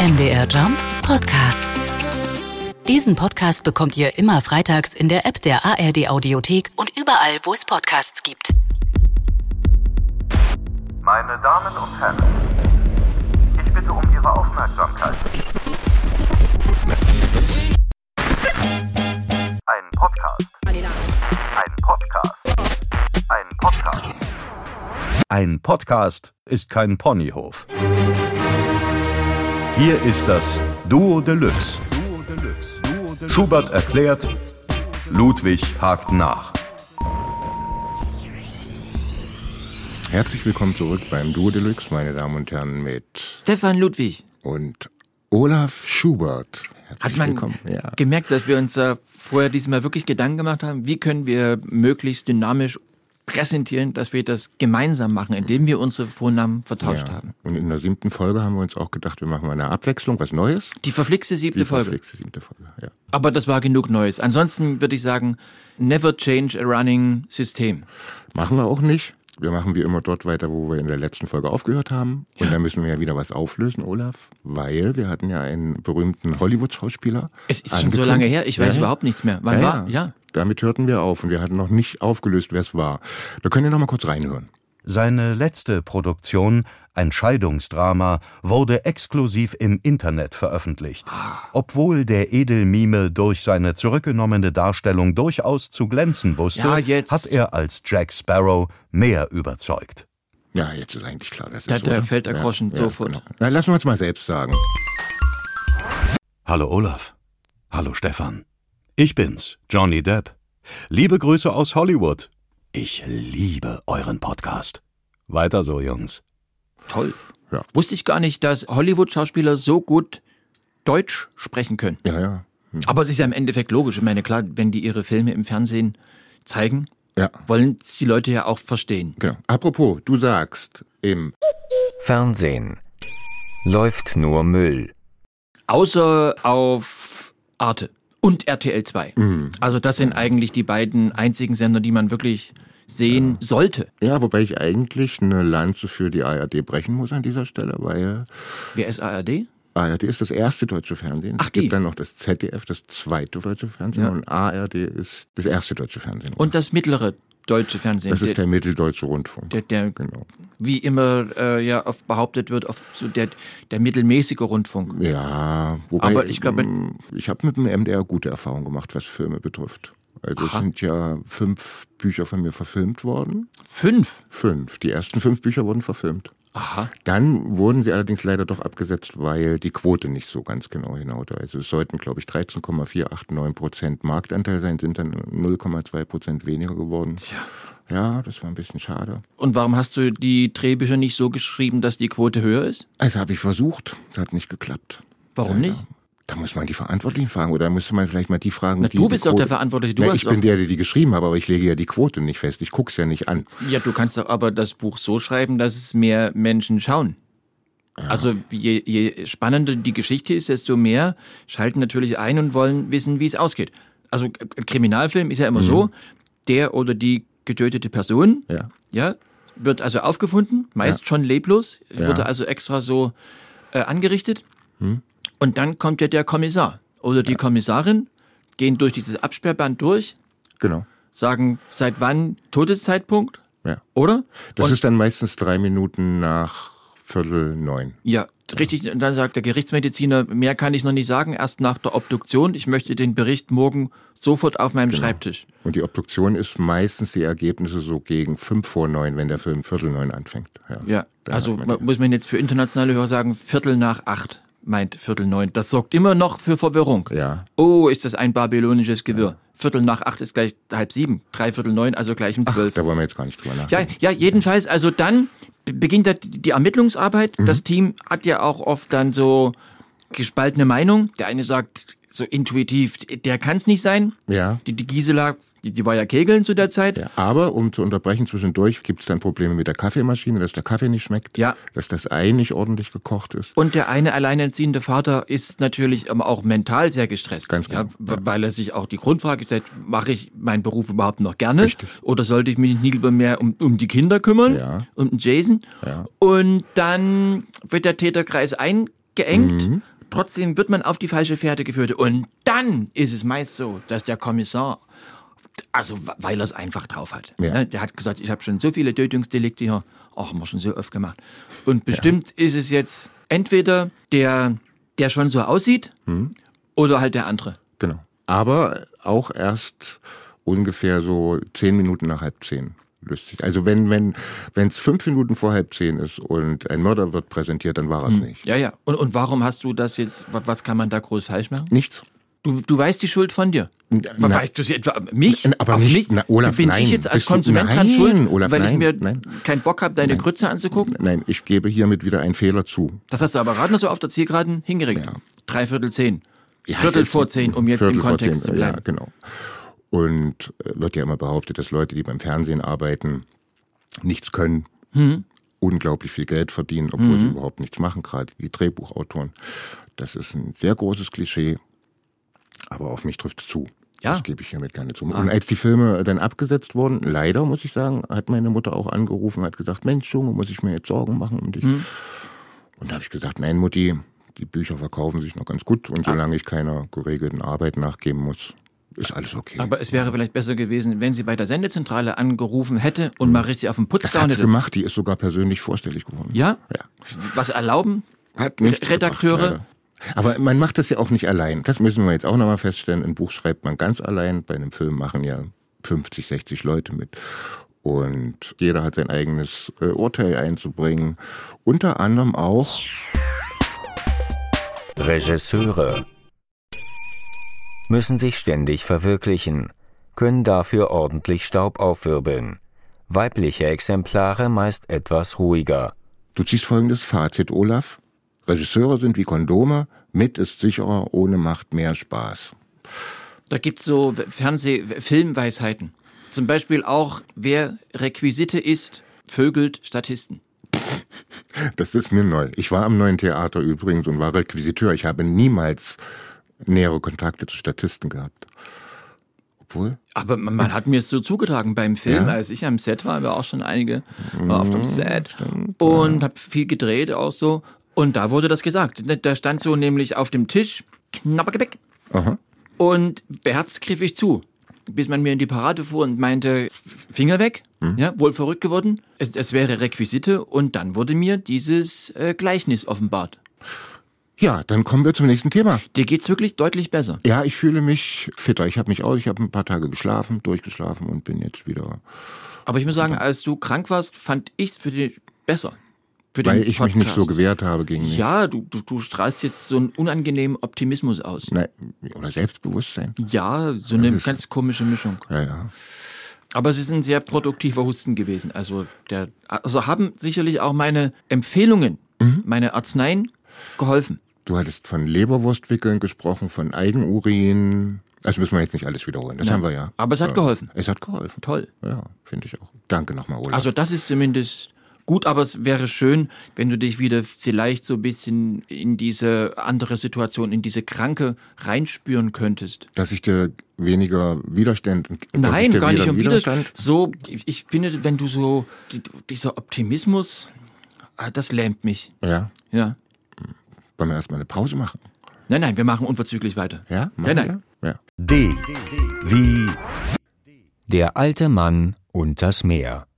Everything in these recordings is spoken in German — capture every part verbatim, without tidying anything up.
M D R Jump Podcast. Diesen Podcast bekommt ihr immer freitags in der App der A R D Audiothek und überall, wo es Podcasts gibt. Meine Damen und Herren, ich bitte um Ihre Aufmerksamkeit. Ein Podcast. Ein Podcast. Ein Podcast. Ein Podcast ist kein Ponyhof. Hier ist das Duo Deluxe. Schubert erklärt, Ludwig hakt nach. Herzlich willkommen zurück beim Duo Deluxe, meine Damen und Herren, mit Stefan Ludwig und Olaf Schubert. Herzlich Hat man willkommen. Ja. Gemerkt, dass wir uns da vorher diesmal wirklich Gedanken gemacht haben, wie können wir möglichst dynamisch präsentieren, dass wir das gemeinsam machen, indem wir unsere Vornamen vertauscht ja. haben. Und in der siebten Folge haben wir uns auch gedacht, wir machen mal eine Abwechslung, was Neues. Die verflixte siebte Die Folge. Die verflixte siebte Folge, ja. Aber das war genug Neues. Ansonsten würde ich sagen, never change a running System. Machen wir auch nicht. Wir machen wie immer dort weiter, wo wir in der letzten Folge aufgehört haben. Und ja. da müssen wir ja wieder was auflösen, Olaf, weil wir hatten ja einen berühmten Hollywood-Schauspieler. Es ist schon so lange her, ich weiß ja. überhaupt nichts mehr. Wann ja, war? Ja. Damit hörten wir auf und wir hatten noch nicht aufgelöst, wer es war. Da können wir noch mal kurz reinhören. Seine letzte Produktion, ein Scheidungsdrama, wurde exklusiv im Internet veröffentlicht. Obwohl der Edelmime durch seine zurückgenommene Darstellung durchaus zu glänzen wusste, ja, hat er als Jack Sparrow mehr überzeugt. Ja, jetzt ist eigentlich klar, das ist so. Da fällt der Groschen ja, sofort. Ja, genau. Na, lassen wir es mal selbst sagen. Hallo Olaf. Hallo Stefan. Ich bin's, Johnny Depp. Liebe Grüße aus Hollywood. Ich liebe euren Podcast. Weiter so, Jungs. Toll. Ja. Wusste ich gar nicht, dass Hollywood-Schauspieler so gut Deutsch sprechen können. Ja, ja. Mhm. Aber es ist ja im Endeffekt logisch. Ich meine, klar, wenn die ihre Filme im Fernsehen zeigen, ja. wollen es die Leute ja auch verstehen. Genau. Apropos, du sagst im Fernsehen läuft nur Müll. Außer auf Arte. Und R T L zwei. Mhm. Also das sind eigentlich die beiden einzigen Sender, die man wirklich sehen ja. sollte. Ja, wobei ich eigentlich eine Lanze für die A R D brechen muss an dieser Stelle, weil... Wer ist A R D? A R D ist das erste deutsche Fernsehen. Ach, es gibt die. Dann noch das Z D F, das zweite deutsche Fernsehen. Ja. Und A R D ist das erste deutsche Fernsehen. Und das mittlere deutsche Fernsehen. Das ist der, der mitteldeutsche Rundfunk. Der, der genau. Wie immer äh, ja oft behauptet wird, oft so der, der mittelmäßige Rundfunk. Ja, wobei aber ich, glaube, ich habe mit dem M D R gute Erfahrungen gemacht, was Filme betrifft. Also aha. es sind ja fünf Bücher von mir verfilmt worden. Fünf? Fünf. Die ersten fünf Bücher wurden verfilmt. Aha. Dann wurden sie allerdings leider doch abgesetzt, weil die Quote nicht so ganz genau hinaute. Also es sollten, glaube ich, dreizehn Komma vier acht neun Prozent Marktanteil sein, sind dann null Komma zwei Prozent weniger geworden. Tja. Ja, das war ein bisschen schade. Und warum hast du die Drehbücher nicht so geschrieben, dass die Quote höher ist? Also habe ich versucht, das hat nicht geklappt. Warum leider. Nicht? Da muss man die Verantwortlichen fragen oder müsste man vielleicht mal die fragen, na, die du bist die doch Quote, der Verantwortliche. Du na, ich bin der, der die geschrieben habe, aber ich lege ja die Quote nicht fest. Ich gucke es ja nicht an. Ja, du kannst doch aber das Buch so schreiben, dass es mehr Menschen schauen. Ja. Also je, je spannender die Geschichte ist, desto mehr schalten natürlich ein und wollen wissen, wie es ausgeht. Also ein Kriminalfilm ist ja immer mhm. so, der oder die getötete Person ja. Ja, wird also aufgefunden, meist ja. schon leblos, ja. wurde also extra so äh, angerichtet. Mhm. Und dann kommt ja der Kommissar oder die ja. Kommissarin, gehen durch dieses Absperrband durch, genau. sagen, seit wann Todeszeitpunkt, ja. oder? Das und ist dann meistens drei Minuten nach Viertel neun. Ja, richtig. Ja. Und dann sagt der Gerichtsmediziner, mehr kann ich noch nicht sagen, erst nach der Obduktion. Ich möchte den Bericht morgen sofort auf meinem genau. Schreibtisch. Und die Obduktion ist meistens die Ergebnisse so gegen fünf vor neun, wenn der Film Viertel neun anfängt. Ja, ja. also man muss man jetzt für internationale Hörer sagen, Viertel nach acht. meint Viertel neun. Das sorgt immer noch für Verwirrung. Ja. Oh, ist das ein babylonisches Gewirr. Ja. Viertel nach acht ist gleich halb sieben. Drei Viertel neun, also gleich um zwölf. Ach, da wollen wir jetzt gar nicht drüber nachdenken. Ja, ja, jedenfalls, also dann beginnt die Ermittlungsarbeit. Mhm. Das Team hat ja auch oft dann so gespaltene Meinung. Der eine sagt, so intuitiv, der kann es nicht sein. Ja. Die, die Gisela, die, die war ja kegeln zu der Zeit. Ja, aber, um zu unterbrechen, zwischendurch gibt es dann Probleme mit der Kaffeemaschine, dass der Kaffee nicht schmeckt, ja. dass das Ei nicht ordentlich gekocht ist. Und der eine alleinerziehende Vater ist natürlich auch mental sehr gestresst. Ganz genau. Ja, weil er sich auch die Grundfrage stellt, mache ich meinen Beruf überhaupt noch gerne? Richtig. Oder sollte ich mich nicht lieber mehr um, um die Kinder kümmern? Ja. Um Jason? Ja. Und dann wird der Täterkreis eingeengt. Mhm. Trotzdem wird man auf die falsche Fährte geführt. Und dann ist es meist so, dass der Kommissar, also weil er es einfach drauf hat. Ja. Der hat gesagt, ich habe schon so viele Tötungsdelikte hier, ach, haben wir schon so oft gemacht. Und bestimmt ja. ist es jetzt entweder der, der schon so aussieht, hm. oder halt der andere. Genau. Aber auch erst ungefähr so zehn Minuten nach halb zehn. Lustig. Also wenn wenn wenn es fünf Minuten vor halb zehn ist und ein Mörder wird präsentiert, dann war er es nicht. Ja, ja. Und, und warum hast du das jetzt, was, was kann man da groß falsch machen? Nichts. Du, du weißt die Schuld von dir. Na, weißt du sie etwa mich? Aber auf nicht, mich? Na, Olaf, bin nein. ich jetzt als Bist Konsument dran schuld, Olaf, weil nein, ich mir nein. keinen Bock habe, deine nein. Grütze anzugucken? Nein, ich gebe hiermit wieder einen Fehler zu. Das hast du aber gerade noch so auf der Zielgeraden hingerichtet. Ja. Dreiviertel zehn. Ja, Viertel vor zehn, um jetzt Viertel im Kontext zu bleiben. Ja, genau. Und wird ja immer behauptet, dass Leute, die beim Fernsehen arbeiten, nichts können, mhm. unglaublich viel Geld verdienen, obwohl mhm. sie überhaupt nichts machen, gerade die Drehbuchautoren. Das ist ein sehr großes Klischee, aber auf mich trifft es zu. Ja. Das gebe ich hiermit gerne zu. Ah. Und als die Filme dann abgesetzt wurden, leider muss ich sagen, hat meine Mutter auch angerufen, hat gesagt, Mensch Junge, muss ich mir jetzt Sorgen machen um dich? Mhm. Und da habe ich gesagt, nein Mutti, die Bücher verkaufen sich noch ganz gut und ah. solange ich keiner geregelten Arbeit nachgeben muss, ist alles okay. Aber es wäre vielleicht besser gewesen, wenn sie bei der Sendezentrale angerufen hätte und hm. mal richtig auf den Putz dauerte. Das hat sie gemacht, die ist sogar persönlich vorstellig geworden. Ja? ja. Was erlauben? Hat nicht Redakteure? Gebracht, aber man macht das ja auch nicht allein. Das müssen wir jetzt auch nochmal feststellen. Ein Buch schreibt man ganz allein. Bei einem Film machen ja fünfzig, sechzig Leute mit. Und jeder hat sein eigenes äh, Urteil einzubringen. Unter anderem auch Regisseure müssen sich ständig verwirklichen, können dafür ordentlich Staub aufwirbeln. Weibliche Exemplare meist etwas ruhiger. Du ziehst folgendes Fazit, Olaf. Regisseure sind wie Kondome, mit ist sicherer, ohne macht mehr Spaß. Da gibt's so Fernseh-Filmweisheiten. Zum Beispiel auch, wer Requisite isst, vögelt Statisten. Das ist mir neu. Ich war am Neuen Theater übrigens und war Requisiteur. Ich habe niemals nähere Kontakte zu Statisten gehabt. Obwohl. Aber man, man hat mir es so zugetragen beim Film, ja? als ich am Set war, war auch schon einige war auf dem Set stimmt, und ja. habe viel gedreht auch so. Und da wurde das gesagt. Da stand so nämlich auf dem Tisch Knabbergebäck und beherzt griff ich zu, bis man mir in die Parade fuhr und meinte, Finger weg, hm? ja, wohl verrückt geworden. Es, es wäre Requisite und dann wurde mir dieses äh, Gleichnis offenbart. Ja, dann kommen wir zum nächsten Thema. Dir geht's wirklich deutlich besser. Ja, ich fühle mich fitter. Ich habe mich aus, ich habe ein paar Tage geschlafen, durchgeschlafen und bin jetzt wieder... Aber ich muss sagen, als du krank warst, fand ich's für dich besser. Für Weil den ich Podcast. mich nicht so gewehrt habe gegen mich. Ja, du, du, du strahlst jetzt so einen unangenehmen Optimismus aus. Nein, oder Selbstbewusstsein. Ja, so eine ist, ganz komische Mischung. Ja, ja. Aber es ist ein sehr produktiver Husten gewesen. Also, der, also haben sicherlich auch meine Empfehlungen, mhm. meine Arzneien geholfen. Du hattest von Leberwurstwickeln gesprochen, von Eigenurin. Also müssen wir jetzt nicht alles wiederholen. Das Nein. haben wir ja. Aber es hat ja. geholfen. Es hat geholfen. Toll. Ja, finde ich auch. Danke nochmal, Olaf. Also das ist zumindest gut, aber es wäre schön, wenn du dich wieder vielleicht so ein bisschen in diese andere Situation, in diese Kranke reinspüren könntest. Dass ich dir weniger Widerstand... Nein, gar nicht um Widerstand. So, ich finde, wenn du so... Dieser Optimismus, das lähmt mich. Ja? Ja. Wollen wir erstmal eine Pause machen? Nein, nein, wir machen unverzüglich weiter. Ja? Nein, nein. Ja. D. Wie der alte Mann und das Meer.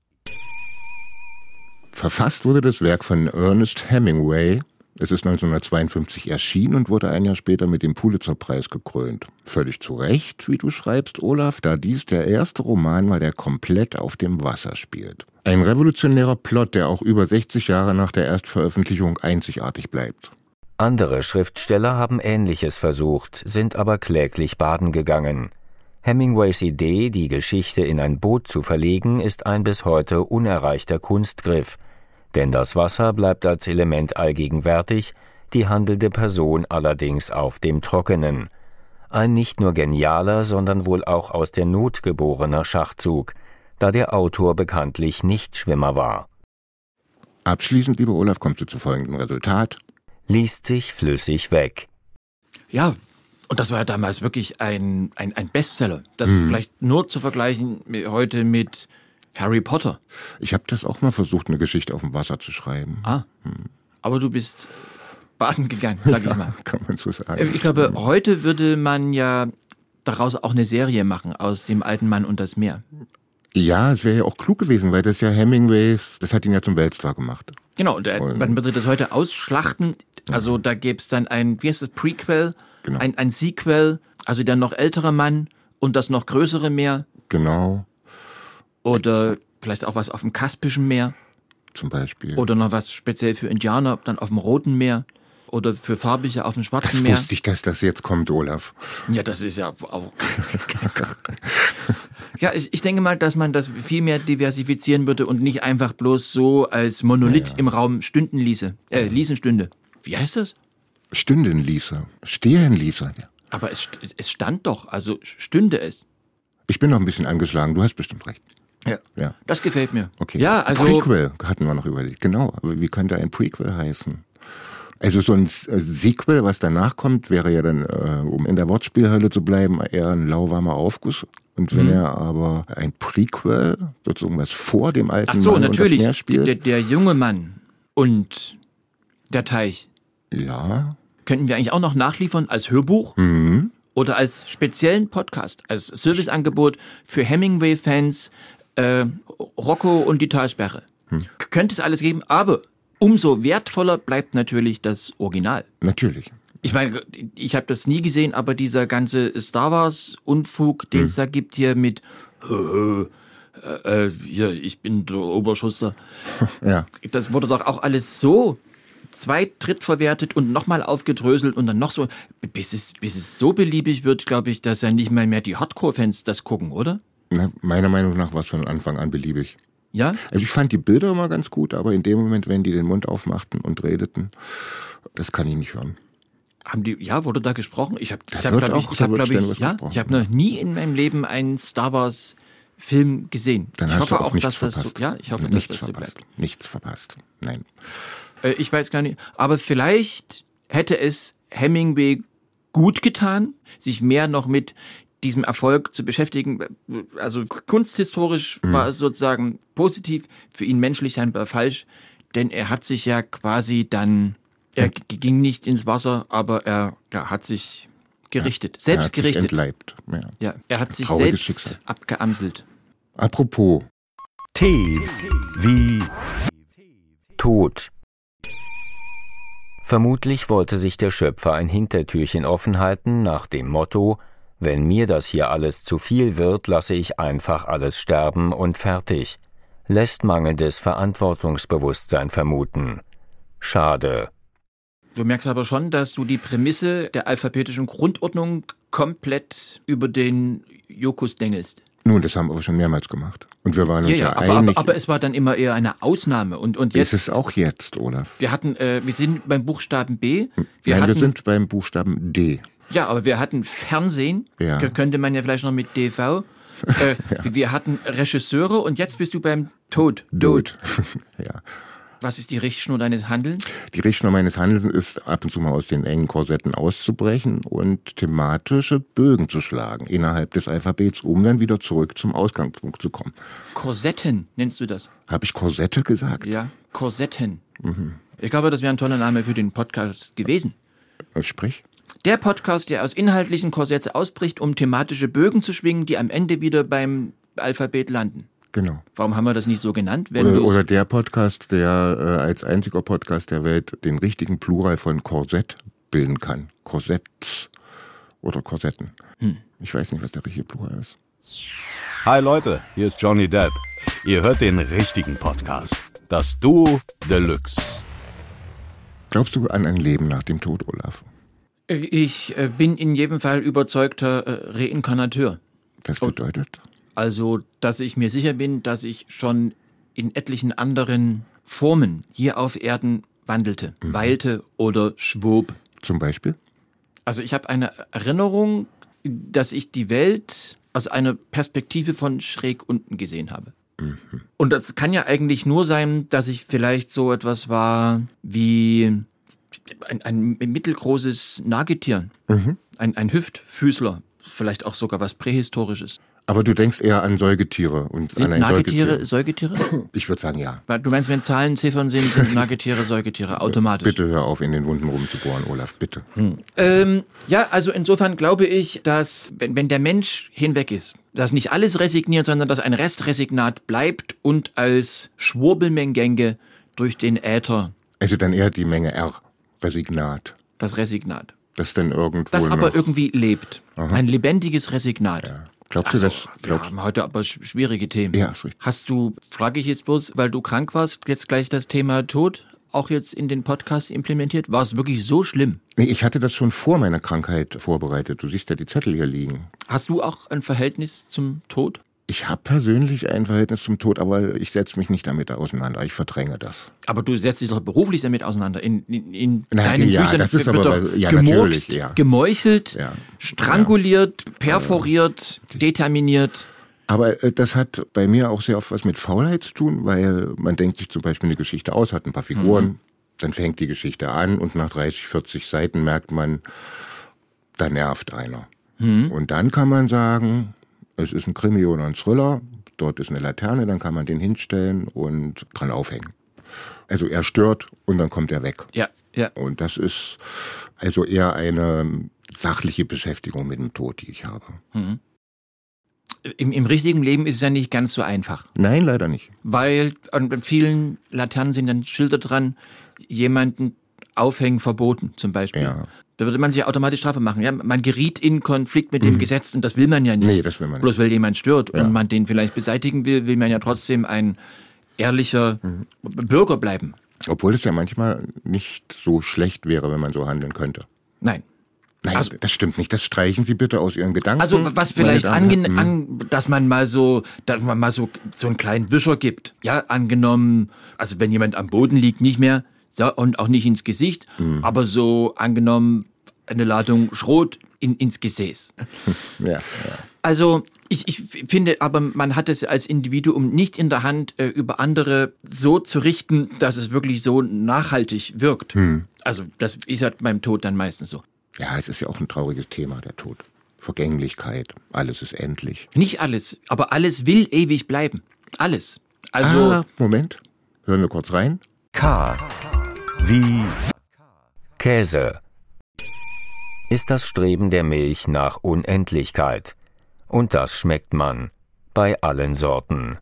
Verfasst wurde das Werk von Ernest Hemingway. Es ist neunzehnhundertzweiundfünfzig erschienen und wurde ein Jahr später mit dem Pulitzer-Preis gekrönt. Völlig zu Recht, wie du schreibst, Olaf, da dies der erste Roman war, der komplett auf dem Wasser spielt. Ein revolutionärer Plot, der auch über sechzig Jahre nach der Erstveröffentlichung einzigartig bleibt. Andere Schriftsteller haben Ähnliches versucht, sind aber kläglich baden gegangen. Hemingways Idee, die Geschichte in ein Boot zu verlegen, ist ein bis heute unerreichter Kunstgriff. Denn das Wasser bleibt als Element allgegenwärtig, die handelnde Person allerdings auf dem Trockenen. ein nicht nur genialer, sondern wohl auch aus der Not geborener Schachzug, da der Autor bekanntlich nicht Schwimmer war. Abschließend, lieber Olaf, kommst du zu folgendem Resultat. Liest sich flüssig weg. Ja, und das war ja damals wirklich ein, ein, ein Bestseller. Das hm. ist vielleicht nur zu vergleichen heute mit Harry Potter. Ich habe das auch mal versucht, eine Geschichte auf dem Wasser zu schreiben. Ah, hm. aber du bist baden gegangen, sag ich mal. Kann man so sagen. Ich glaube, heute würde man ja daraus auch eine Serie machen, aus dem alten Mann und das Meer. Ja, es wäre ja auch klug gewesen, weil das ja Hemingways, das hat ihn ja zum Weltstar gemacht. Genau, und man würde das heute ausschlachten. Also da gäbe es dann ein, wie heißt das, Prequel, genau. ein, ein Sequel, also der noch ältere Mann und das noch größere Meer. Genau. Oder vielleicht auch was auf dem Kaspischen Meer. Zum Beispiel. Oder noch was speziell für Indianer, dann auf dem Roten Meer. Oder für Farbige auf dem Schwarzen das Meer. Wusste ich, dass das jetzt kommt, Olaf. Ja, das ist ja auch... Ja, ich, ich denke mal, dass man das viel mehr diversifizieren würde und nicht einfach bloß so als Monolith ja, ja. im Raum stünden ließe. Äh, ließen stünde. Wie heißt das? Stünden ließe. Stehen ließe. Ja. Aber es, es stand doch, also stünde es. Ich bin noch ein bisschen angeschlagen, du hast bestimmt recht. Ja, ja. Das gefällt mir. Okay. Ja, also Prequel hatten wir noch überlegt, genau. Aber wie könnte ein Prequel heißen? Also so ein Sequel, was danach kommt, wäre ja dann, äh, um in der Wortspielhölle zu bleiben, eher ein lauwarmer Aufguss. Und wenn mhm. er aber ein Prequel, sozusagen was vor dem alten Ach so, Mann natürlich. Und das Meer spielt. Der, der junge Mann und der Teich. Ja. Könnten wir eigentlich auch noch nachliefern als Hörbuch mhm. oder als speziellen Podcast, als Serviceangebot für Hemingway-Fans, äh, Rocco und die Talsperre. Mhm. Könnte es alles geben, aber... Umso wertvoller bleibt natürlich das Original. Natürlich. Ich meine, ich habe das nie gesehen, aber dieser ganze Star Wars Unfug, den es hm. da gibt hier mit äh, äh, hier, ich bin der Oberschuster. Ja. Das wurde doch auch alles so zweit-dritt verwertet und nochmal aufgedröselt und dann noch so, bis es, bis es so beliebig wird, glaube ich, dass ja nicht mal mehr die Hardcore-Fans das gucken, oder? Na, meiner Meinung nach war es von Anfang an beliebig. Ja? Also ich fand die Bilder immer ganz gut, aber in dem Moment, wenn die den Mund aufmachten und redeten, das kann ich nicht hören. Haben die, ja, wurde da gesprochen? Ich habe, ich habe, glaube ich, ich habe, glaube ich, ja, ich habe noch nie in meinem Leben einen Star Wars Film gesehen. Dann ich hast hoffe du auch, auch nichts dass verpasst. Das so, ja, ich hoffe, nichts dass das so bleibt. Nichts verpasst. Nein. Äh, ich weiß gar nicht. Aber vielleicht hätte es Hemingway gut getan, sich mehr noch mit diesem Erfolg zu beschäftigen, also kunsthistorisch mhm. war es sozusagen positiv, für ihn menschlich scheinbar falsch, denn er hat sich ja quasi dann, er ja. ging nicht ins Wasser, aber er ja, hat sich gerichtet, ja. selbst gerichtet. Er hat gerichtet. sich entleibt. Ja. Ja. Er hat sich selbst Schicksal. abgeamselt. Apropos. T wie Tod. Vermutlich wollte sich der Schöpfer ein Hintertürchen offen halten nach dem Motto: Wenn mir das hier alles zu viel wird, lasse ich einfach alles sterben und fertig. Lässt mangelndes Verantwortungsbewusstsein vermuten. Schade. Du merkst aber schon, dass du die Prämisse der alphabetischen Grundordnung komplett über den Jokus dengelst. Nun, das haben wir aber schon mehrmals gemacht. Und wir waren uns ja, ja, ja aber, einig. Aber, aber es war dann immer eher eine Ausnahme. Und, und jetzt, ist es auch jetzt, Olaf? Wir hatten, äh, wir sind beim Buchstaben B. Wir Nein, hatten, wir sind beim Buchstaben D. Ja, aber wir hatten Fernsehen, ja. könnte man ja vielleicht noch mit D V. Äh, ja. Wir hatten Regisseure und jetzt bist du beim Tod. Tod. Ja. Was ist die Richtschnur deines Handelns? Die Richtschnur meines Handelns ist, ab und zu mal aus den engen Korsetten auszubrechen und thematische Bögen zu schlagen innerhalb des Alphabets, um dann wieder zurück zum Ausgangspunkt zu kommen. Korsetten nennst du das? Habe ich Korsette gesagt? Ja, Korsetten. Mhm. Ich glaube, das wäre ein toller Name für den Podcast gewesen. Sprich? Der Podcast, der aus inhaltlichen Korsetts ausbricht, um thematische Bögen zu schwingen, die am Ende wieder beim Alphabet landen. Genau. Warum haben wir das nicht so genannt? Wenn oder, oder der Podcast, der äh, als einziger Podcast der Welt den richtigen Plural von Korsett bilden kann. Korsetts oder Korsetten. Hm. Ich weiß nicht, was der richtige Plural ist. Hi Leute, hier ist Johnny Depp. Ihr hört den richtigen Podcast. Das Duo Deluxe. Glaubst du an ein Leben nach dem Tod, Olaf? Ich bin in jedem Fall überzeugter Reinkarnateur. Das bedeutet? Also, dass ich mir sicher bin, dass ich schon in etlichen anderen Formen hier auf Erden wandelte, mhm. weilte oder schwob. Zum Beispiel? Also ich habe eine Erinnerung dass ich die Welt aus einer Perspektive von schräg unten gesehen habe. Mhm. Und das kann ja eigentlich nur sein, dass ich vielleicht so etwas war wie ein, ein mittelgroßes Nagetier, mhm. ein, ein Hüftfüßler, vielleicht auch sogar was Prähistorisches. Aber du denkst eher an Säugetiere und sind an ein Nagetiere Säugetiere? Ich würde sagen, ja. Du meinst, wenn Zahlen Ziffern sind, sind Nagetiere Säugetiere automatisch? Bitte hör auf, in den Wunden rumzubohren, Olaf, bitte. Hm. Ähm, ja, also insofern glaube ich, dass wenn, wenn der Mensch hinweg ist, dass nicht alles resigniert, sondern dass ein Restresignat bleibt und als Schwurbelmengenge durch den Äther. Also dann eher die Menge R, Resignat. Das Resignat. Das denn irgendwo Das aber noch irgendwie lebt. Aha. Ein lebendiges Resignat. Ja. Glaubst du so, das? Glaubst wir haben heute aber schwierige Themen. Ja, ist richtig. Hast du, frage ich jetzt bloß, weil du krank warst, jetzt gleich das Thema Tod auch jetzt in den Podcast implementiert? War es wirklich so schlimm? Nee, ich hatte das schon vor meiner Krankheit vorbereitet. Du siehst ja die Zettel hier liegen. Hast du auch ein Verhältnis zum Tod? Ich habe persönlich ein Verhältnis zum Tod, aber ich setze mich nicht damit auseinander. Ich verdränge das. Aber du setzt dich doch beruflich damit auseinander. In, in, in Na, deinen ja, Büchern das ist wird aber, doch ja, gemurkst, ja. gemeuchelt, ja. stranguliert, ja. perforiert, ja. determiniert. Aber äh, das hat bei mir auch sehr oft was mit Faulheit zu tun, weil man denkt sich zum Beispiel eine Geschichte aus, hat ein paar Figuren, mhm. dann fängt die Geschichte an und nach dreißig, vierzig Seiten merkt man, da nervt einer. Mhm. Und dann kann man sagen... Es ist ein Krimi oder ein Thriller, dort ist eine Laterne, dann kann man den hinstellen und dran aufhängen. Also er stört und dann kommt er weg. Ja, ja. Und das ist also eher eine sachliche Beschäftigung mit dem Tod, die ich habe. Mhm. Im, im richtigen Leben ist es ja nicht ganz so einfach. Nein, leider nicht. Weil an vielen Laternen sind dann Schilder dran, jemanden aufhängen verboten zum Beispiel. Ja. Da würde man sich automatisch Strafe machen. Ja, man geriet in Konflikt mit dem mhm. Gesetz und das will man ja nicht. Nee, das will man nicht. Bloß weil jemand stört ja. und man den vielleicht beseitigen will, will man ja trotzdem ein ehrlicher mhm. Bürger bleiben. Obwohl es ja manchmal nicht so schlecht wäre, wenn man so handeln könnte. Nein. Nein, also, das stimmt nicht. Das streichen Sie bitte aus Ihren Gedanken. Also was vielleicht angenommen, an, dass man mal so, dass man mal so, so einen kleinen Wischer gibt. Ja, angenommen, also wenn jemand am Boden liegt, nicht mehr. Ja, und auch nicht ins Gesicht, mhm. aber so angenommen eine Ladung Schrot in, ins Gesäß. Ja, ja. Also ich, ich finde, aber man hat es als Individuum nicht in der Hand, äh, über andere so zu richten, dass es wirklich so nachhaltig wirkt. Mhm. Also das ist halt beim Tod dann meistens so. Ja, es ist ja auch ein trauriges Thema, der Tod. Vergänglichkeit, alles ist endlich. Nicht alles, aber alles will ewig bleiben. Alles. Also ah, Moment, hören wir kurz rein. K. Wie Käse ist das Streben der Milch nach Unendlichkeit. Und das schmeckt man bei allen Sorten,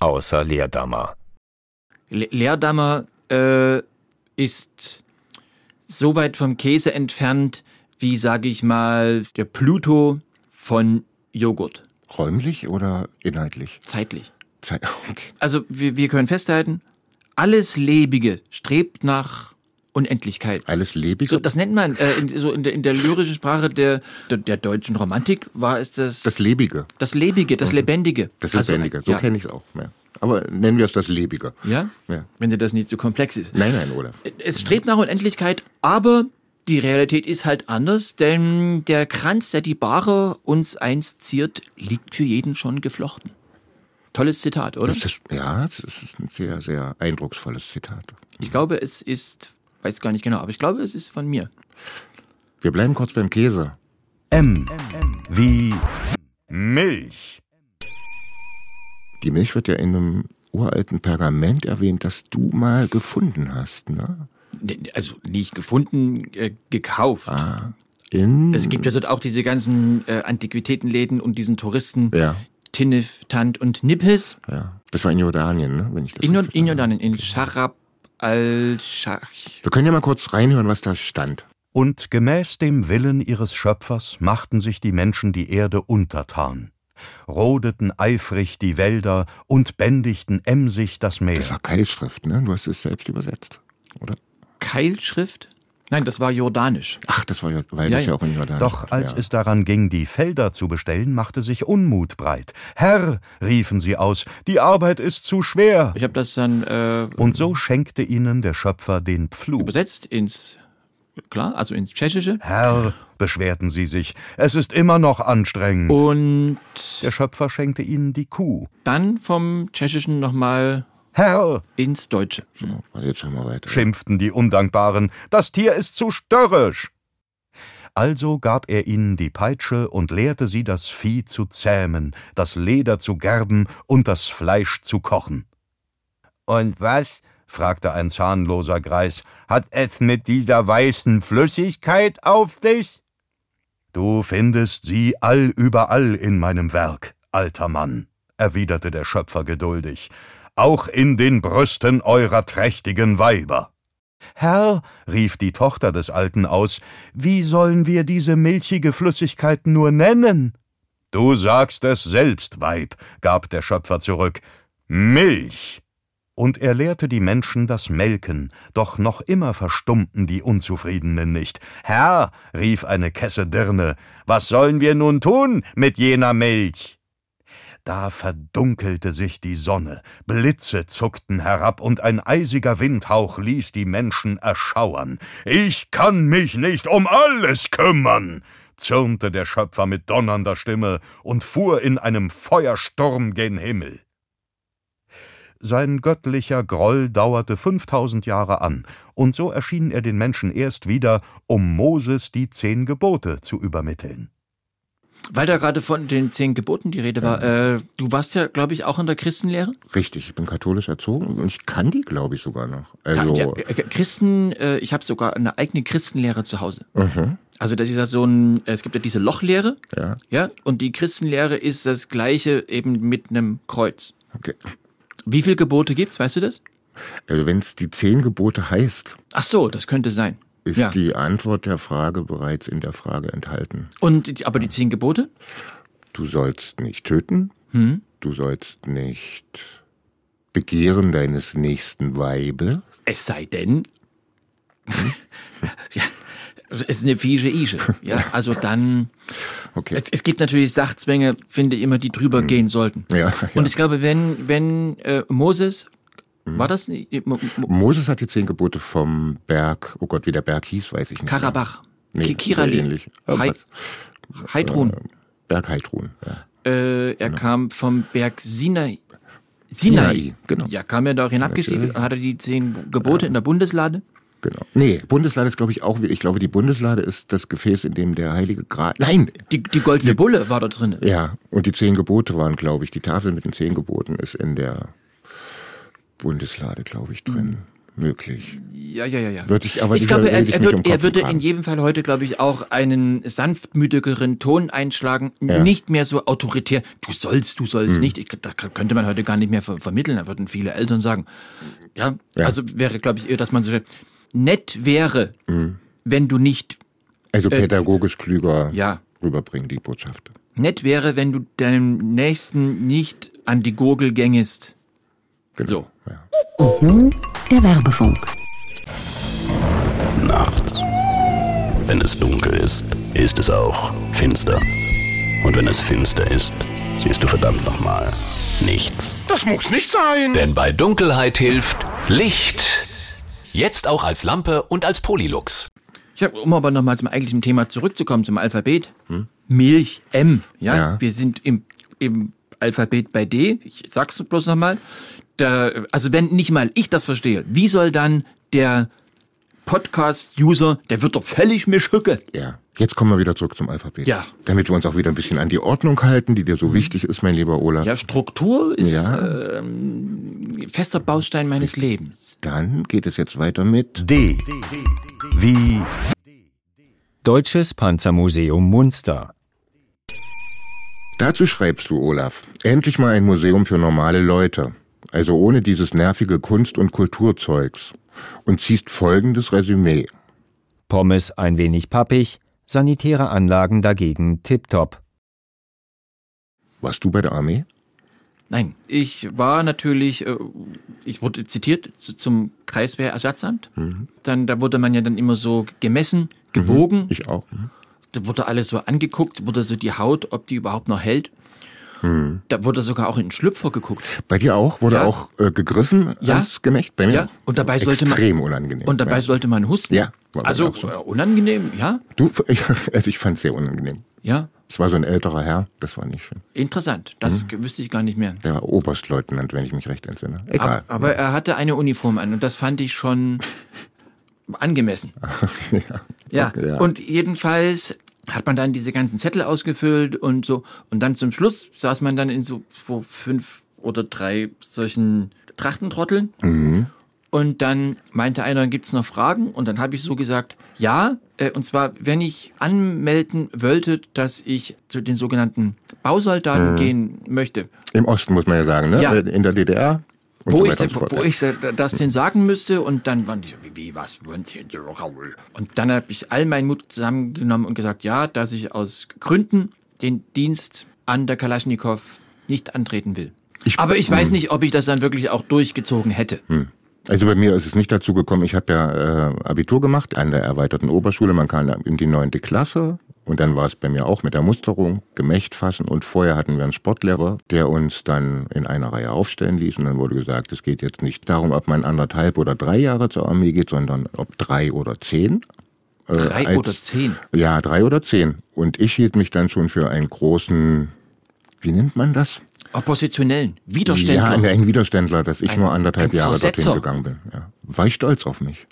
außer Leerdammer. Le- Leerdammer äh, ist so weit vom Käse entfernt, wie, sage ich mal, der Pluto von Joghurt. Räumlich oder inhaltlich? Zeitlich. Zeit- okay. Also wir, wir können festhalten... Alles Lebige strebt nach Unendlichkeit. Alles Lebige? So, das nennt man äh, in, so in, der, in der lyrischen Sprache der, der, der deutschen Romantik war es das... Das Lebige. Das Lebige, das Lebendige. Das Lebendige, also, so ja. kenne ich es auch. Ja. Aber nennen wir es das Lebige. Ja? ja? Wenn dir das nicht so komplex ist. Nein, nein, Olaf. Es strebt nach Unendlichkeit, aber die Realität ist halt anders, denn der Kranz, der die Bahre uns einst ziert, liegt für jeden schon geflochten. Tolles Zitat, oder? Das ist, ja, das ist ein sehr, sehr eindrucksvolles Zitat. Ich glaube, es ist, weiß gar nicht genau, aber ich glaube, es ist von mir. Wir bleiben kurz beim Käse. M wie Milch. Die Milch wird ja in einem uralten Pergament erwähnt, das du mal gefunden hast, ne? Also nicht gefunden, äh, gekauft. Ah, in es gibt ja dort auch diese ganzen äh, Antiquitätenläden und diesen Touristen, ja. Tinnif, Tant und Nippes. Ja, das war in Jordanien, ne? Wenn ich das in, in Jordanien, in Scharab al-Schach. Wir können ja mal kurz reinhören, was da stand. Und gemäß dem Willen ihres Schöpfers machten sich die Menschen die Erde untertan, rodeten eifrig die Wälder und bändigten emsig das Meer. Das war Keilschrift, ne? Du hast es selbst übersetzt, oder? Keilschrift? Nein, das war jordanisch. Ach, das war weil ja, ja. auch in Jordanien. Doch als ja. es daran ging, die Felder zu bestellen, machte sich Unmut breit. Herr, riefen sie aus, die Arbeit ist zu schwer. Ich habe das dann... Äh, Und so schenkte ihnen der Schöpfer den Pflug. Übersetzt ins klar, also ins Tschechische. Herr, beschwerten sie sich, es ist immer noch anstrengend. Und der Schöpfer schenkte ihnen die Kuh. Dann vom Tschechischen nochmal Herr ins Deutsche. So, jetzt schauen wir weiter. Schimpften die Undankbaren, das Tier ist zu störrisch. Also gab er ihnen die Peitsche und lehrte sie, das Vieh zu zähmen, das Leder zu gerben und das Fleisch zu kochen. Und was, fragte ein zahnloser Greis, hat es mit dieser weißen Flüssigkeit auf sich? Du findest sie allüberall in meinem Werk, alter Mann, erwiderte der Schöpfer geduldig, auch in den Brüsten eurer trächtigen Weiber. »Herr«, rief die Tochter des Alten aus, »wie sollen wir diese milchige Flüssigkeit nur nennen?« »Du sagst es selbst, Weib«, gab der Schöpfer zurück, »Milch!« Und er lehrte die Menschen das Melken, doch noch immer verstummten die Unzufriedenen nicht. »Herr«, rief eine Kessedirne, »was sollen wir nun tun mit jener Milch?« Da verdunkelte sich die Sonne, Blitze zuckten herab und ein eisiger Windhauch ließ die Menschen erschauern. »Ich kann mich nicht um alles kümmern«, zürnte der Schöpfer mit donnernder Stimme und fuhr in einem Feuersturm gen Himmel. Sein göttlicher Groll dauerte fünftausend Jahre an, und so erschien er den Menschen erst wieder, um Moses die Zehn Gebote zu übermitteln. Weil da gerade von den zehn Geboten die Rede war, ja. äh, du warst ja, glaube ich, auch in der Christenlehre? Richtig, ich bin katholisch erzogen und ich kann die, glaube ich, sogar noch. Also ja, ja, Christen, äh, ich habe sogar eine eigene Christenlehre zu Hause. Mhm. Also das ist ja so ein, es gibt ja diese Lochlehre, ja. ja, und die Christenlehre ist das Gleiche eben mit einem Kreuz. Okay. Wie viele Gebote gibt's, weißt du das? Also wenn es die zehn Gebote heißt. Ach so, das könnte sein. Ist ja. die Antwort der Frage bereits in der Frage enthalten. Und aber die zehn Gebote? Du sollst nicht töten, hm? Du sollst nicht begehren deines nächsten Weibes. Es sei denn, hm? ja, es ist eine fiese Ische. Ja, also dann, okay. es, es gibt natürlich Sachzwänge, finde ich immer, die drüber hm. gehen sollten. Ja, ja. Und ich glaube, wenn, wenn äh, Moses... War das nicht? Mo- Mo- Moses hat die zehn Gebote vom Berg, oh Gott, wie der Berg hieß, weiß ich nicht. Karabach, nee, Kirali, Heidrun. Berg Heidrun. Ja. Äh, er genau. kam vom Berg Sinai. Sinai, Sinai genau. Ja, kam er da auch hinabgestiefelt und hatte die zehn Gebote ja. in der Bundeslade. Genau. Nee, Bundeslade ist, glaube ich, auch, ich glaube, die Bundeslade ist das Gefäß, in dem der Heilige Gral, nein! Die, die goldene die, Bulle war da drin. Ja, und die zehn Gebote waren, glaube ich, die Tafel mit den zehn Geboten ist in der Bundeslade, glaube ich, drin. Mhm. Möglich. Ja, ja, ja, ja. Würde ich aber ich nicht, glaube, er, ich er, wird, um er würde in jedem Fall heute, glaube ich, auch einen sanftmütigeren Ton einschlagen. Ja. Nicht mehr so autoritär. Du sollst, du sollst mhm. nicht. Ich, da könnte man heute gar nicht mehr ver- vermitteln. Da würden viele Eltern sagen. Ja, ja. Also wäre, glaube ich, dass man so nett wäre, mhm. wenn du nicht. Also äh, pädagogisch klüger ja. rüberbringen, die Botschaft. Nett wäre, wenn du deinem Nächsten nicht an die Gurgel gängest. Genau. So. Ja. Und nun der Werbefunk. Nachts. Wenn es dunkel ist, ist es auch finster. Und wenn es finster ist, siehst du verdammt nochmal nichts. Das muss nicht sein. Denn bei Dunkelheit hilft Licht. Jetzt auch als Lampe und als Polylux. Ja, um aber nochmal zum eigentlichen Thema zurückzukommen, zum Alphabet. Hm? Milch, M. Ja, ja. Wir sind im, im Alphabet bei D. Ich sag's bloß nochmal. Da, also wenn nicht mal ich das verstehe, wie soll dann der Podcast-User, der wird doch völlig mischücke. Ja, jetzt kommen wir wieder zurück zum Alphabet. Ja. Damit wir uns auch wieder ein bisschen an die Ordnung halten, die dir so wichtig ist, mein lieber Olaf. Ja, Struktur ist ja. Ähm, fester Baustein meines Lebens. Dann geht es jetzt weiter mit D. Wie Deutsches Panzermuseum Munster. Dazu schreibst du, Olaf, endlich mal ein Museum für normale Leute. Also ohne dieses nervige Kunst- und Kulturzeugs. Und ziehst folgendes Resümee. Pommes ein wenig pappig, sanitäre Anlagen dagegen tipptopp. Warst du bei der Armee? Nein, ich war natürlich, ich wurde zitiert zum Kreiswehrersatzamt. Mhm. Dann, da wurde man ja dann immer so gemessen, gewogen. Mhm, ich auch. Mhm. Da wurde alles so angeguckt, wurde so die Haut, ob die überhaupt noch hält. Hm. Da wurde sogar auch in den Schlüpfer geguckt. Bei dir auch? Wurde ja. auch äh, gegriffen ja. ans Gemächt? Bei mir? Ja. Und dabei sollte Extrem man, unangenehm. Und dabei ja. sollte man husten. Ja. War also so. unangenehm, ja? Du, ich, also ich fand es sehr unangenehm. Ja. Es war so ein älterer Herr, das war nicht schön. Interessant, das hm. wüsste ich gar nicht mehr. Der war Oberstleutnant, wenn ich mich recht entsinne. Egal. Aber, aber ja. er hatte eine Uniform an und das fand ich schon angemessen. ja. Ja. Okay, ja, und jedenfalls hat man dann diese ganzen Zettel ausgefüllt und so. Und dann zum Schluss saß man dann in so fünf oder drei solchen Trachtentrotteln. Mhm. Und dann meinte einer, gibt's noch Fragen? Und dann habe ich so gesagt, ja, äh, und zwar, wenn ich anmelden wollte, dass ich zu den sogenannten Bausoldaten mhm. gehen möchte. Im Osten muss man ja sagen, ne? Ja. In der D D R. Wo ich, wo ich das denn sagen müsste und dann war ich so, wie, was wollen Sie denn? Und dann habe ich all meinen Mut zusammengenommen und gesagt, ja, dass ich aus Gründen den Dienst an der Kalaschnikow nicht antreten will. Ich, Aber ich weiß nicht, ob ich das dann wirklich auch durchgezogen hätte. Hm. Also bei mir ist es nicht dazu gekommen, ich habe ja äh, Abitur gemacht an der erweiterten Oberschule, man kam in die neunte Klasse und dann war es bei mir auch mit der Musterung, Gemächt fassen und vorher hatten wir einen Sportlehrer, der uns dann in einer Reihe aufstellen ließ und dann wurde gesagt, es geht jetzt nicht darum, ob man anderthalb oder drei Jahre zur Armee geht, sondern ob drei oder zehn. Äh, drei als, oder zehn? Ja, drei oder zehn und ich hielt mich dann schon für einen großen, wie nennt man das? Oppositionellen, Widerständler. Ja, ein Widerständler, dass ich ein, nur anderthalb Jahre dorthin gegangen bin. Ja. War ich stolz auf mich.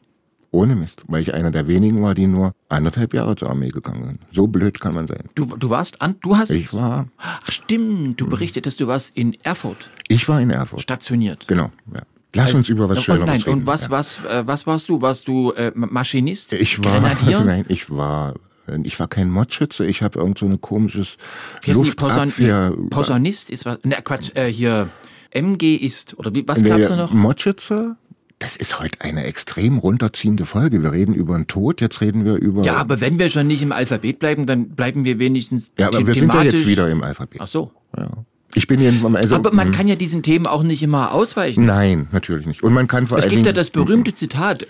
Ohne Mist. Weil ich einer der wenigen war, die nur anderthalb Jahre zur Armee gegangen sind. So blöd kann man sein. Du, du warst an, du hast... Ich war... Ach stimmt, du berichtetest, du warst in Erfurt. Ich war in Erfurt. Stationiert. Genau, ja. Lass also, uns über was Schöneres nein, reden. Und was, ja. was, äh, was warst du? Warst du äh, Maschinist? Ich war... Grenadier? Nein, ich war... Ich war kein Mordschütze, ich habe irgend so ein komisches Luftabwehr... Posaun- Posaunist ist was... Ne, Quatsch, äh, hier M G ist... Oder wie, was gab's ne, da noch? Mordschütze, das ist heute eine extrem runterziehende Folge. Wir reden über den Tod, jetzt reden wir über... Ja, aber wenn wir schon nicht im Alphabet bleiben, dann bleiben wir wenigstens thematisch... Ja, aber wir sind ja jetzt wieder im Alphabet. Ach so. Ja. Ich bin jedenfalls... Also, aber man mh. kann ja diesen Themen auch nicht immer ausweichen. Nein, natürlich nicht. Und man kann vor allem... Es gibt ja das berühmte Zitat...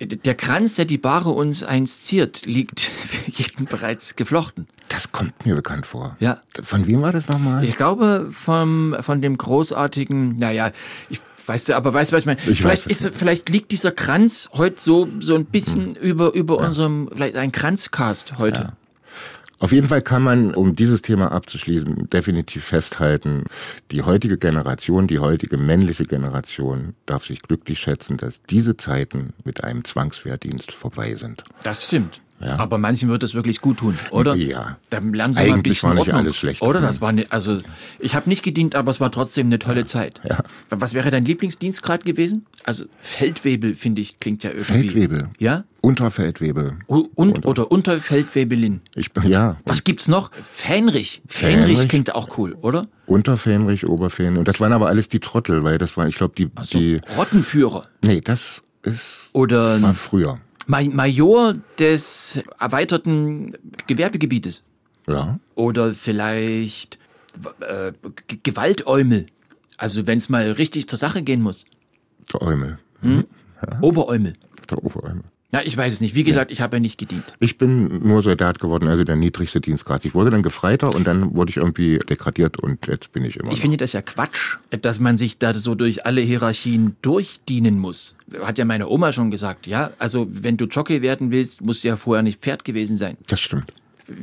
Der Kranz, der die Bahre uns einst ziert, liegt für jeden bereits geflochten. Das kommt mir bekannt vor. Ja. Von wem war das nochmal? Ich glaube, vom, von dem großartigen, naja, ich weiß, aber weißt du, was ich meine? Ich vielleicht, ist, vielleicht liegt dieser Kranz heute so, so ein bisschen mhm. über, über ja. unserem, vielleicht ein Kranzcast heute. Ja. Auf jeden Fall kann man, um dieses Thema abzuschließen, definitiv festhalten, die heutige Generation, die heutige männliche Generation darf sich glücklich schätzen, dass diese Zeiten mit einem Zwangswehrdienst vorbei sind. Das stimmt. Ja. Aber manchen wird das wirklich gut tun, oder? Ja. Dann lernen sie Eigentlich mal ein bisschen war nicht Ordnung, alles schlecht. Oder? Das war nicht, also ich habe nicht gedient, aber es war trotzdem eine tolle ja. Zeit. Ja. Was wäre dein Lieblingsdienst gerade gewesen? Also Feldwebel, finde ich, klingt ja irgendwie. Feldwebel? Ja? Unterfeldwebel. Und, und, oder Unterfeldwebelin. Ich, ja. Was gibt's noch? Fähnrich. Fähnrich. Fähnrich klingt auch cool, oder? Unterfähnrich, Oberfähnrich. Und das waren aber alles die Trottel, weil das waren, ich glaube, die, also, die... Rottenführer. Nee, das ist... Oder... War früher. Major des erweiterten Gewerbegebietes. Ja. Oder vielleicht äh, G- Gewaltäumel. Also wenn es mal richtig zur Sache gehen muss. Der Eumel. Hm? Ja. Oberäumel. Der Oberäumel. Na, ich weiß es nicht. Wie gesagt, ja. ich habe ja nicht gedient. Ich bin nur Soldat geworden, also der niedrigste Dienstgrad. Ich wurde dann Gefreiter und dann wurde ich irgendwie degradiert und jetzt bin ich immer. Ich noch. finde das ja Quatsch, dass man sich da so durch alle Hierarchien durchdienen muss. Hat ja meine Oma schon gesagt, ja. Also wenn du Jockey werden willst, musst du ja vorher nicht Pferd gewesen sein. Das stimmt.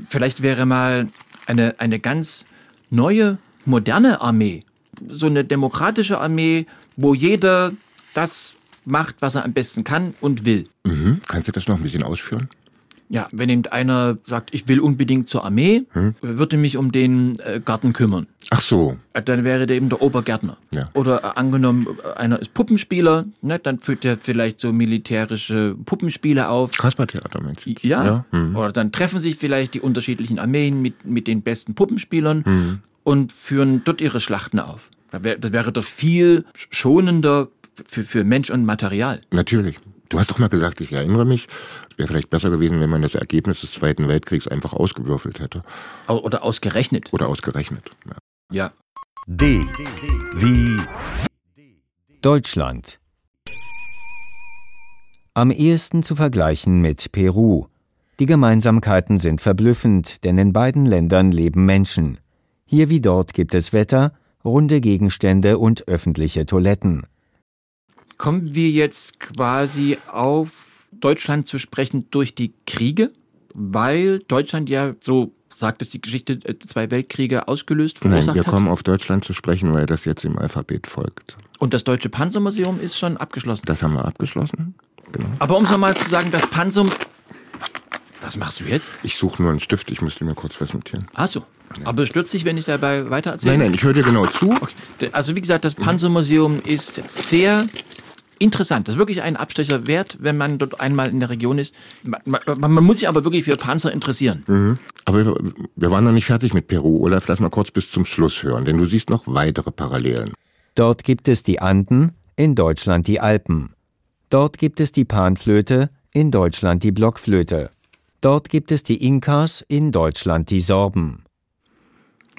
Vielleicht wäre mal eine, eine ganz neue, moderne Armee. So eine demokratische Armee, wo jeder das... macht, was er am besten kann und will. Mhm. Kannst du das noch ein bisschen ausführen? Ja, wenn eben einer sagt, ich will unbedingt zur Armee, hm? würde mich um den äh, Garten kümmern. Ach so. Dann wäre der eben der Obergärtner. Ja. Oder äh, angenommen, einer ist Puppenspieler, ne, dann führt der vielleicht so militärische Puppenspiele auf. Kaspertheater, meinst du? Ja. ja. Mhm. Oder dann treffen sich vielleicht die unterschiedlichen Armeen mit, mit den besten Puppenspielern mhm. und führen dort ihre Schlachten auf. Das wäre, das wäre doch viel schonender Für, für Mensch und Material. Natürlich. Du hast doch mal gesagt, ich erinnere mich, es wäre vielleicht besser gewesen, wenn man das Ergebnis des Zweiten Weltkriegs einfach ausgewürfelt hätte. Oder ausgerechnet. Oder ausgerechnet. Ja. ja. D. Wie Deutschland. Am ehesten zu vergleichen mit Peru. Die Gemeinsamkeiten sind verblüffend, denn in beiden Ländern leben Menschen. Hier wie dort gibt es Wetter, runde Gegenstände und öffentliche Toiletten. Kommen wir jetzt quasi auf Deutschland zu sprechen durch die Kriege, weil Deutschland ja, so sagt es die Geschichte, zwei Weltkriege ausgelöst verursacht hat? Nein, wir kommen auf Deutschland zu sprechen, weil das jetzt im Alphabet folgt. Und das Deutsche Panzermuseum ist schon abgeschlossen? Das haben wir abgeschlossen, genau. Aber um es nochmal zu sagen, das Panzer... Was machst du jetzt? Ich suche nur einen Stift, ich müsste mir kurz was notieren. Ach so. Ja. Aber stürzt dich, wenn ich dabei weiter erzähle? Nein, nein, ich höre dir genau zu. Okay. Also wie gesagt, das Panzermuseum ist sehr interessant. Das ist wirklich ein Abstecher wert, wenn man dort einmal in der Region ist. Man, man, man muss sich aber wirklich für Panzer interessieren. Mhm. Aber wir, wir waren noch nicht fertig mit Peru, Olaf. Lass mal kurz bis zum Schluss hören, denn du siehst noch weitere Parallelen. Dort gibt es die Anden, in Deutschland die Alpen. Dort gibt es die Panflöte, in Deutschland die Blockflöte. Dort gibt es die Inkas, in Deutschland die Sorben.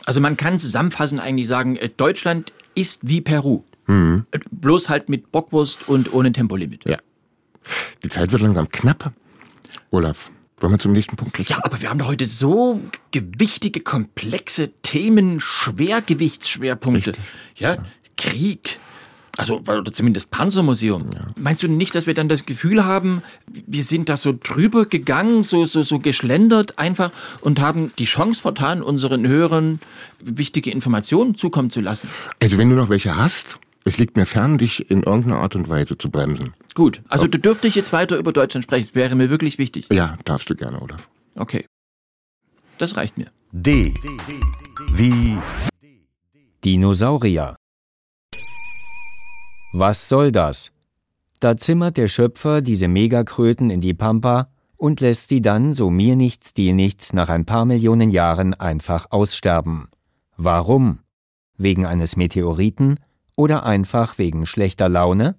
Also man kann zusammenfassend eigentlich sagen, Deutschland ist wie Peru. Mhm. Bloß halt mit Bockwurst und ohne Tempolimit. Ja. Die Zeit wird langsam knapp. Olaf, wollen wir zum nächsten Punkt gehen? Ja, aber wir haben doch heute so gewichtige, komplexe Themen, Schwergewichtsschwerpunkte. Richtig. Ja, ja. Krieg. Also, oder zumindest Panzermuseum. Ja. Meinst du nicht, dass wir dann das Gefühl haben, wir sind da so drüber gegangen, so, so, so geschlendert einfach und haben die Chance vertan, unseren Hörern wichtige Informationen zukommen zu lassen? Also, wenn du noch welche hast, es liegt mir fern, dich in irgendeiner Art und Weise zu bremsen. Gut, also du dürftest jetzt weiter über Deutschland sprechen, das wäre mir wirklich wichtig. Ja, darfst du gerne, Olaf. Okay, das reicht mir. D. Wie Dinosaurier. Was soll das? Da zimmert der Schöpfer diese Megakröten in die Pampa und lässt sie dann, so mir nichts, dir nichts, nach ein paar Millionen Jahren einfach aussterben. Warum? Wegen eines Meteoriten oder einfach wegen schlechter Laune?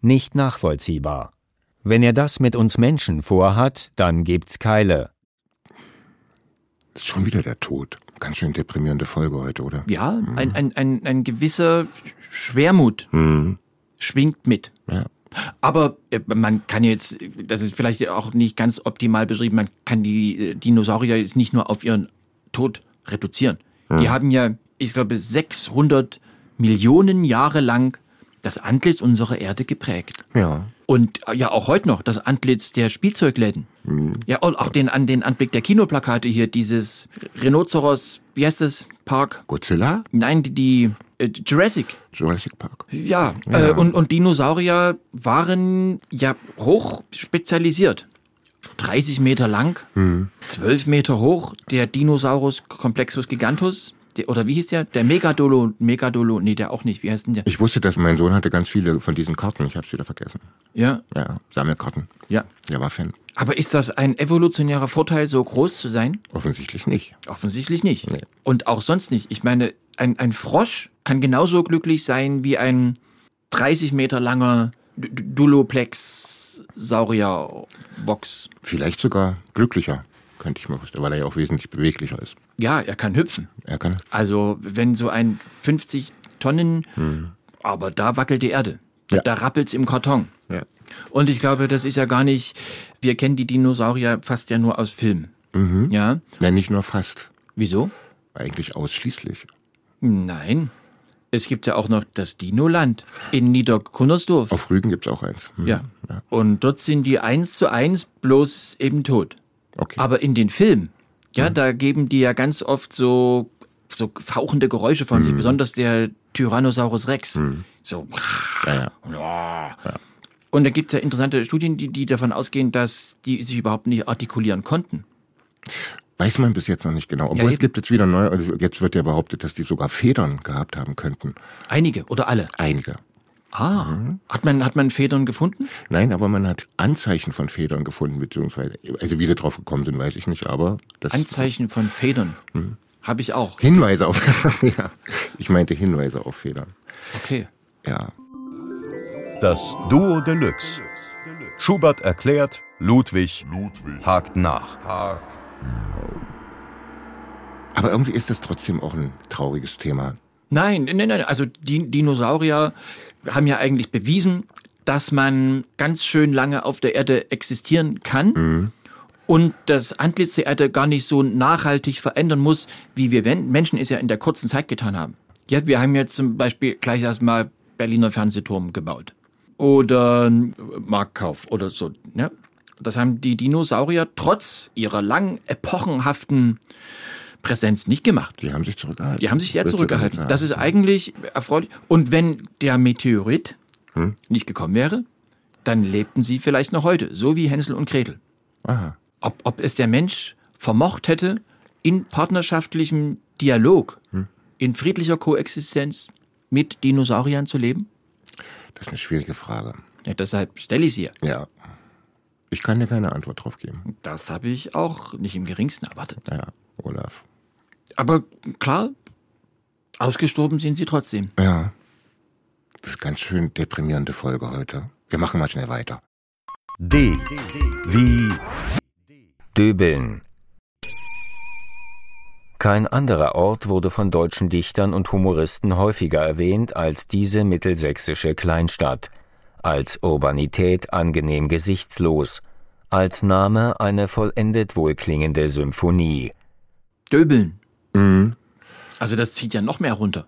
Nicht nachvollziehbar. Wenn er das mit uns Menschen vorhat, dann gibt's Keile. Das ist schon wieder der Tod. Ganz schön deprimierende Folge heute, oder? Ja, mhm. ein, ein, ein, ein gewisser Schwermut mhm. schwingt mit. Ja. Aber man kann jetzt, das ist vielleicht auch nicht ganz optimal beschrieben, man kann die Dinosaurier jetzt nicht nur auf ihren Tod reduzieren. Mhm. Die haben ja, ich glaube, sechshundert Millionen Jahre lang das Antlitz unserer Erde geprägt. Ja. Und ja, auch heute noch das Antlitz der Spielzeugläden. Mhm. Ja, und auch den, an den Anblick der Kinoplakate hier, dieses Rhinoceros, wie heißt das, Park? Godzilla? Nein, die, die äh, Jurassic. Jurassic Park. Ja, ja. Äh, und, und Dinosaurier waren ja hoch spezialisiert. dreißig Meter lang, mhm. zwölf Meter hoch, der Dinosaurus Complexus gigantus. Der, oder wie hieß der? Der Megadolo, Megadolo, nee, der auch nicht. Wie heißt denn der? Ich wusste das, mein Sohn hatte ganz viele von diesen Karten. Ich hab's wieder vergessen. Ja? Ja, Sammelkarten. Ja. Der war Fan. Aber ist das ein evolutionärer Vorteil, so groß zu sein? Offensichtlich nicht. Offensichtlich nicht. Nee. Und auch sonst nicht. Ich meine, ein, ein Frosch kann genauso glücklich sein wie ein dreißig Meter langer Duloplex-Saurier-Vox. Vielleicht sogar glücklicher, könnte ich mir vorstellen, weil er ja auch wesentlich beweglicher ist. Ja, er kann hüpfen. Er kann. Also wenn so ein fünfzig Tonnen, mhm. aber da wackelt die Erde. Da, ja. da rappelt's im Karton. Ja. Und ich glaube, das ist ja gar nicht, wir kennen die Dinosaurier fast ja nur aus Filmen. Mhm. Ja? Nein, nicht nur fast. Wieso? Eigentlich ausschließlich. Nein, es gibt ja auch noch das Dinoland in Niederkunnersdorf. Auf Rügen gibt's auch eins. Mhm. Ja. ja, und dort sind die eins zu eins bloß eben tot. Okay. Aber in den Filmen, ja, mhm. da geben die ja ganz oft so, so fauchende Geräusche von mhm. sich, besonders der Tyrannosaurus Rex. Mhm. So. Ja, ja. Ja. Und da gibt es ja interessante Studien, die, die davon ausgehen, dass die sich überhaupt nicht artikulieren konnten. Weiß man bis jetzt noch nicht genau. Obwohl ja, es gibt jetzt wieder neue, also jetzt wird ja behauptet, dass die sogar Federn gehabt haben könnten. Einige oder alle? Einige. Ah, mhm. hat man, hat man Federn gefunden? Nein, aber man hat Anzeichen von Federn gefunden, beziehungsweise, also wie sie drauf gekommen sind, weiß ich nicht, aber... Das Anzeichen von Federn mhm. habe ich auch. Hinweise auf ja, ich meinte Hinweise auf Federn. Okay. Ja. Das Duo Deluxe. Schubert erklärt, Ludwig, Ludwig. hakt nach. Hakt. Aber irgendwie ist das trotzdem auch ein trauriges Thema. Nein, nein, nein. Also die Dinosaurier haben ja eigentlich bewiesen, dass man ganz schön lange auf der Erde existieren kann mhm. und das Antlitztheater gar nicht so nachhaltig verändern muss, wie wir Menschen es ja in der kurzen Zeit getan haben. Ja, wir haben jetzt zum Beispiel gleich erstmal Berliner Fernsehturm gebaut oder Marktkauf oder so. Ne? Das haben die Dinosaurier trotz ihrer langen, epochenhaften Präsenz nicht gemacht. Die haben sich zurückgehalten. Die haben sich eher zurückgehalten. Das ist eigentlich erfreulich. Und wenn der Meteorit hm? nicht gekommen wäre, dann lebten sie vielleicht noch heute, so wie Hänsel und Gretel. Aha. Ob, ob es der Mensch vermocht hätte, in partnerschaftlichem Dialog, hm? in friedlicher Koexistenz mit Dinosauriern zu leben? Das ist eine schwierige Frage. Ja, deshalb stelle ich sie. Ja. Ich kann dir keine Antwort drauf geben. Das habe ich auch nicht im geringsten erwartet. Ja, Olaf. Aber klar, ausgestorben sind sie trotzdem. Ja. Das ist eine ganz schön deprimierende Folge heute. Wir machen mal schnell weiter. D. Wie Döbeln. Kein anderer Ort wurde von deutschen Dichtern und Humoristen häufiger erwähnt als diese mittelsächsische Kleinstadt. Als Urbanität angenehm gesichtslos, als Name eine vollendet wohlklingende Symphonie. Döbeln. Mhm. Also das zieht ja noch mehr runter.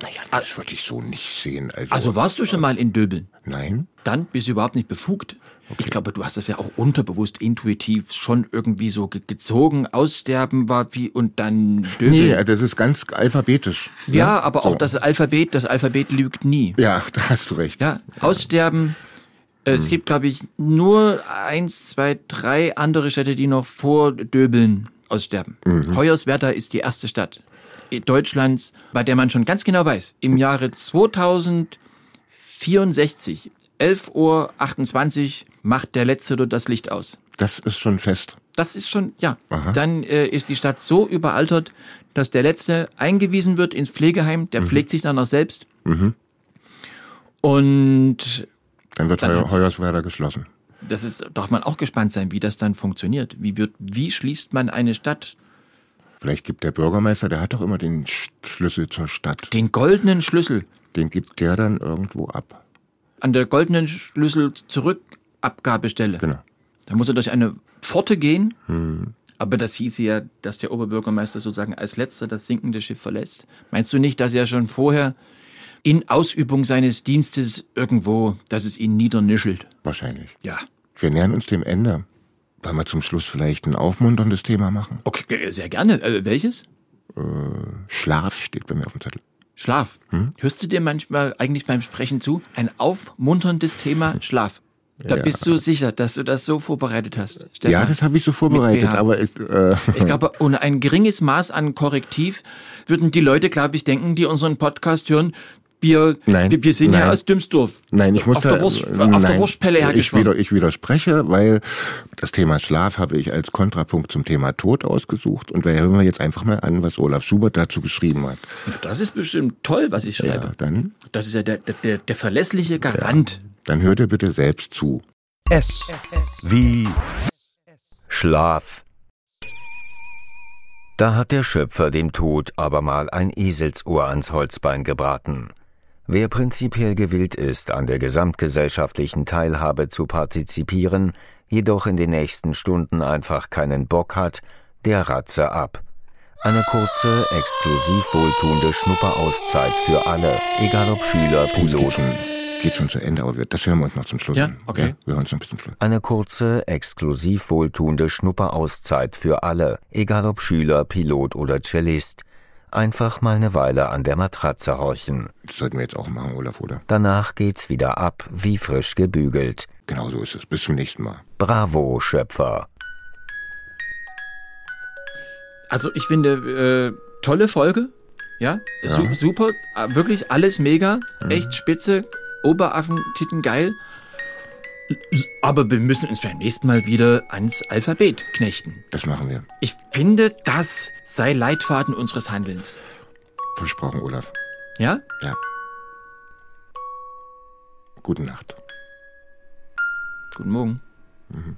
Naja, das würde ich so nicht sehen. Also, also warst du schon mal in Döbeln? Nein. Dann bist du überhaupt nicht befugt. Okay. Ich glaube, du hast das ja auch unterbewusst, intuitiv schon irgendwie so ge- gezogen, aussterben war wie und dann Döbeln. Nee, das ist ganz alphabetisch. Ne? Ja, aber so. Auch das Alphabet, das Alphabet lügt nie. Ja, da hast du recht. Ja, ja. Aussterben. Äh, hm. Es gibt, glaube ich, nur eins, zwei, drei andere Städte, die noch vor Döbeln aussterben. Mhm. Hoyerswerda ist die erste Stadt Deutschlands, bei der man schon ganz genau weiß, im Jahre zweitausendvierundsechzig, elf Uhr achtundzwanzig, macht der Letzte dort das Licht aus. Das ist schon fest. Das ist schon, ja. Aha. Dann äh, ist die Stadt so überaltert, dass der Letzte eingewiesen wird ins Pflegeheim, der mhm. pflegt sich dann auch selbst. Mhm. Und dann wird dann Hoyerswerda geschlossen. Das ist, darf man auch gespannt sein, wie das dann funktioniert. Wie wird, wie schließt man eine Stadt? Vielleicht gibt der Bürgermeister, der hat doch immer den Schlüssel zur Stadt. Den goldenen Schlüssel. Den gibt der dann irgendwo ab. An der goldenen Schlüssel-Zurückabgabestelle. Genau. Da muss er durch eine Pforte gehen. Hm. Aber das hieß ja, dass der Oberbürgermeister sozusagen als Letzter das sinkende Schiff verlässt. Meinst du nicht, dass er schon vorher in Ausübung seines Dienstes irgendwo, dass es ihn niedernischelt? Wahrscheinlich. Ja. Wir nähern uns dem Ende. Wollen wir zum Schluss vielleicht ein aufmunterndes Thema machen? Okay, sehr gerne. Äh, welches? Äh, Schlaf steht bei mir auf dem Zettel. Schlaf? Hm? Hörst du dir manchmal eigentlich beim Sprechen zu? Ein aufmunterndes Thema Schlaf. Da ja. bist du sicher, dass du das so vorbereitet hast, Stefan? Ja, das habe ich so vorbereitet, aber... Ich, äh ich glaube, ohne ein geringes Maß an Korrektiv würden die Leute, glaube ich, denken, die unseren Podcast hören... Wir, nein, wir sind nein. ja aus Dümmsdorf. Nein, ich muss auf da, der Wurst, nein, auf der Wurstpelle hergeschwommen. Ich, wieder, ich widerspreche, weil das Thema Schlaf habe ich als Kontrapunkt zum Thema Tod ausgesucht. Und da hören wir jetzt einfach mal an, was Olaf Schubert dazu geschrieben hat. Das ist bestimmt toll, was ich schreibe. Ja, dann. Das ist ja der, der, der verlässliche Garant. Ja, dann hört ihr bitte selbst zu. S wie Schlaf. Da hat der Schöpfer dem Tod aber mal ein Eselsohr ans Holzbein gebraten. Wer prinzipiell gewillt ist, an der gesamtgesellschaftlichen Teilhabe zu partizipieren, jedoch in den nächsten Stunden einfach keinen Bock hat, der ratze ab. Eine kurze, exklusiv wohltuende Schnupperauszeit für alle, egal ob Schüler, Piloten. Geht, geht schon zu Ende, aber das hören wir uns noch zum Schluss. Ja, okay. Ja, wir hören uns noch bis zum Schluss. Eine kurze, exklusiv wohltuende Schnupperauszeit für alle, egal ob Schüler, Pilot oder Cellist. Einfach mal eine Weile an der Matratze horchen. Das sollten wir jetzt auch machen, Olaf, oder? Danach geht's wieder ab, wie frisch gebügelt. Genau so ist es. Bis zum nächsten Mal. Bravo, Schöpfer. Also ich finde, äh, tolle Folge. Ja, ja. Su- super. Wirklich alles mega. Mhm. Echt spitze. Oberaffen-Titten geil. Aber wir müssen uns beim nächsten Mal wieder ans Alphabet knechten. Das machen wir. Ich finde, das sei Leitfaden unseres Handelns. Versprochen, Olaf. Ja? Ja. Gute Nacht. Guten Morgen. Mhm.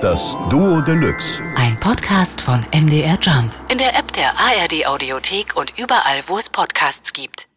Das Duo Deluxe. Ein Podcast von M D R Jump. In der App der A R D Audiothek und überall, wo es Podcasts gibt.